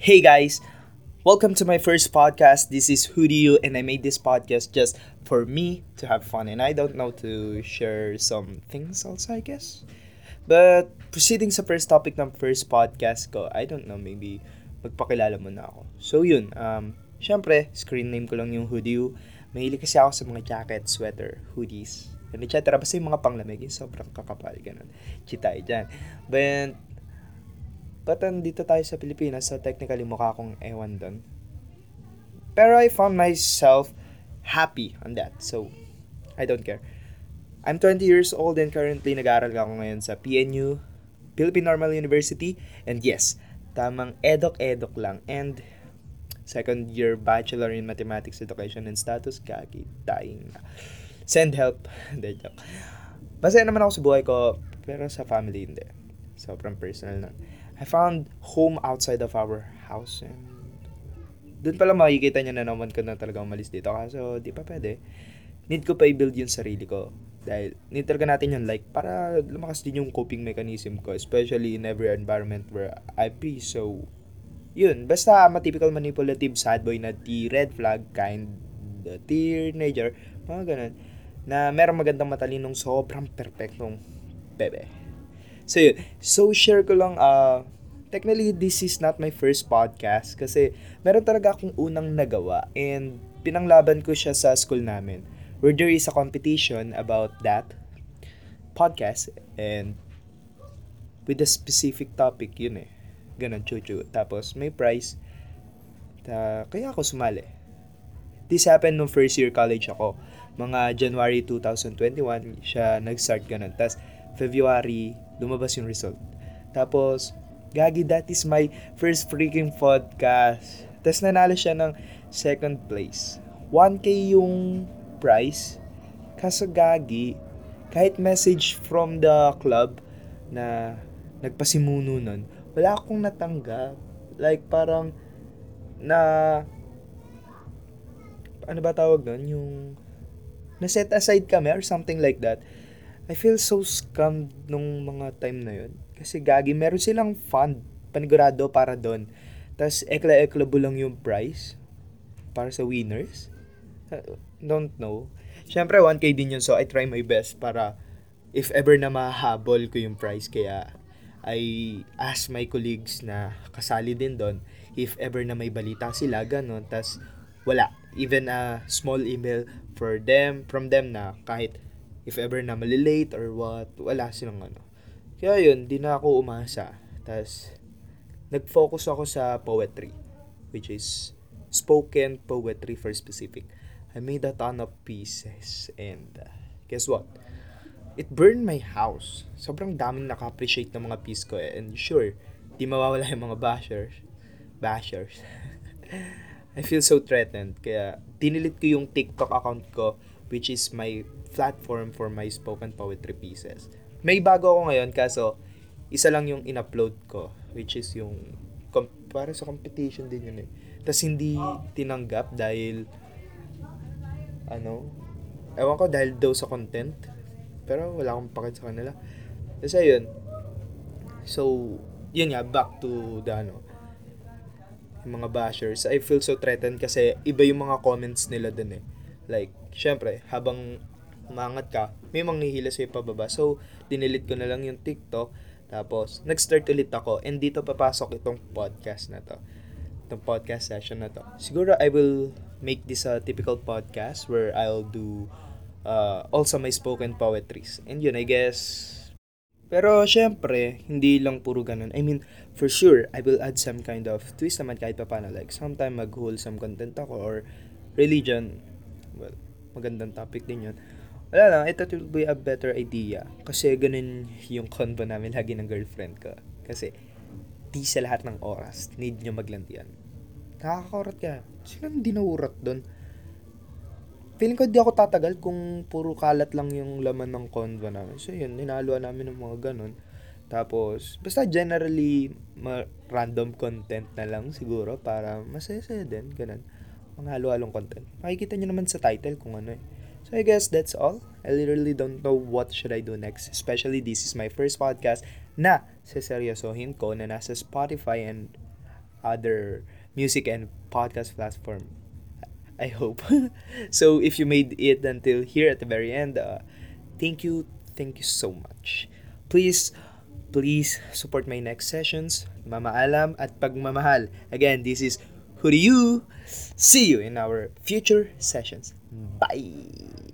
Hey guys, welcome to my first podcast. This is Hoodieu, and I made this podcast just for me to have fun, and I don't know to share some things also, I guess. But proceeding sa first topic ng first podcast ko, I don't know, maybe magpakilala mo na ako. So yun, syempre, screen name ko lang yung Hoodieu. Mahilig kasi ako sa mga jacket, sweater, hoodies, and etc. Basta yung mga panglamig, yung sobrang kakapal, ganun. Chitay dyan. But dito tayo sa Pilipinas, so technically mukha akong ewan doon. Pero I found myself happy on that, so I don't care. I'm 20 years old and currently nag-aaral ako ngayon sa PNU, Philippine Normal University. And yes, tamang edok-edok lang. And second year Bachelor in Mathematics Education and Status, kagitayin na. Send help. Masaya naman ako sa buhay ko, pero sa family hindi. Sobrang personal na. I found home outside of our house. Doon pala makikita niya na naman ko na talaga umalis dito. Kaso di pa pwede. Need ko pa i-build yung sarili ko. Dahil need talaga natin yung like para lumakas din yung coping mechanism ko. Especially in every environment where I be. So, yun. Basta I'm a typical manipulative sad boy na red flag kind of teenager. Mga ganun. Na merong magandang matalinong sobrang perfectong bebe. So yun, so share ko lang, technically this is not my first podcast kasi meron talaga akong unang nagawa and pinanglaban ko siya sa school namin where there is a competition about that podcast and with a specific topic yun eh. Ganun, chuchu. Tapos may prize, kaya ako sumali. This happened nung first year college ako. Mga January 2021 siya nag-start ganun. Tapos February, lumabas yung result. Tapos, gagi, that is my first freaking podcast. Tapos, nanalo siya ng second place. 1K yung price. Kaso, gagi, kahit message from the club na nagpasimuno nun, wala akong natanggap. Like, parang, ano ba tawag nun? Yung, na-set aside kami or something like that. I feel so scammed nung mga time na yun. Kasi gagi, meron silang fund, panigurado para doon. Tapos ekla-eklabo lang yung price para sa winners. Don't know. Siyempre, 1K din yun. So, I try my best para if ever na mahabol ko yung price. Kaya, I ask my colleagues na kasali din doon. If ever na may balita sila, ganun. Tapos, wala. Even a small email for them, from them na kahit if ever na malilate or what, wala silang ano. Kaya yun, di na ako umasa. Tapos, nag-focus ako sa poetry, which is spoken poetry for specific. I made a ton of pieces and guess what? It burned my house. Sobrang daming naka-appreciate ng mga piece ko and sure, di mawawala yung mga bashers. I feel so threatened. Kaya, dinilit ko yung TikTok account ko, which is my platform for my spoken poetry pieces. May bago ako ngayon kaso isa lang yung in-upload ko, which is yung para sa competition din yun eh. Tapos hindi tinanggap dahil ewan ko, dahil daw sa content, pero wala akong pakit sa kanila. Tapos ayun, so yun nga, back to the yung mga bashers. I feel so threatened kasi iba yung mga comments nila dun eh. Like, syempre, habang umangat ka, may manghihila sa'yo pababa. So, dinilit ko na lang yung TikTok. Tapos, nag-start ulit ako. And dito papasok itong podcast na to. Itong podcast session na to. Siguro, I will make this a typical podcast where I'll do also my spoken poetries. And yun, I guess. Pero, syempre, hindi lang puro ganun. I mean, for sure, I will add some kind of twist naman kahit papano. Like, sometime mag-wholesome content ako or religion. Well, magandang topic din yun. Wala lang, ito will be a better idea. Kasi ganun yung convo namin lagi ng girlfriend ko. Kasi, di sa lahat ng oras, need nyo maglantian. Nakakakurat ka. Sino hindi naurat dun? Feeling ko di ako tatagal kung puro kalat lang yung laman ng convo namin. So yun, hinaluan namin ng mga ganun. Tapos, basta generally, random content na lang siguro para masaya-saya din. Ganun. Mga halo-halong content. Makikita nyo naman sa title kung ano eh. So I guess that's all. I literally don't know what should I do next. Especially this is my first podcast na seseryosohin ko na nasa Spotify and other music and podcast platform, I hope. So if you made it until here at the very end, thank you so much. Please support my next sessions, mamaalam at pagmamahal. Again, this is Hoodieu. See you in our future sessions. Bye.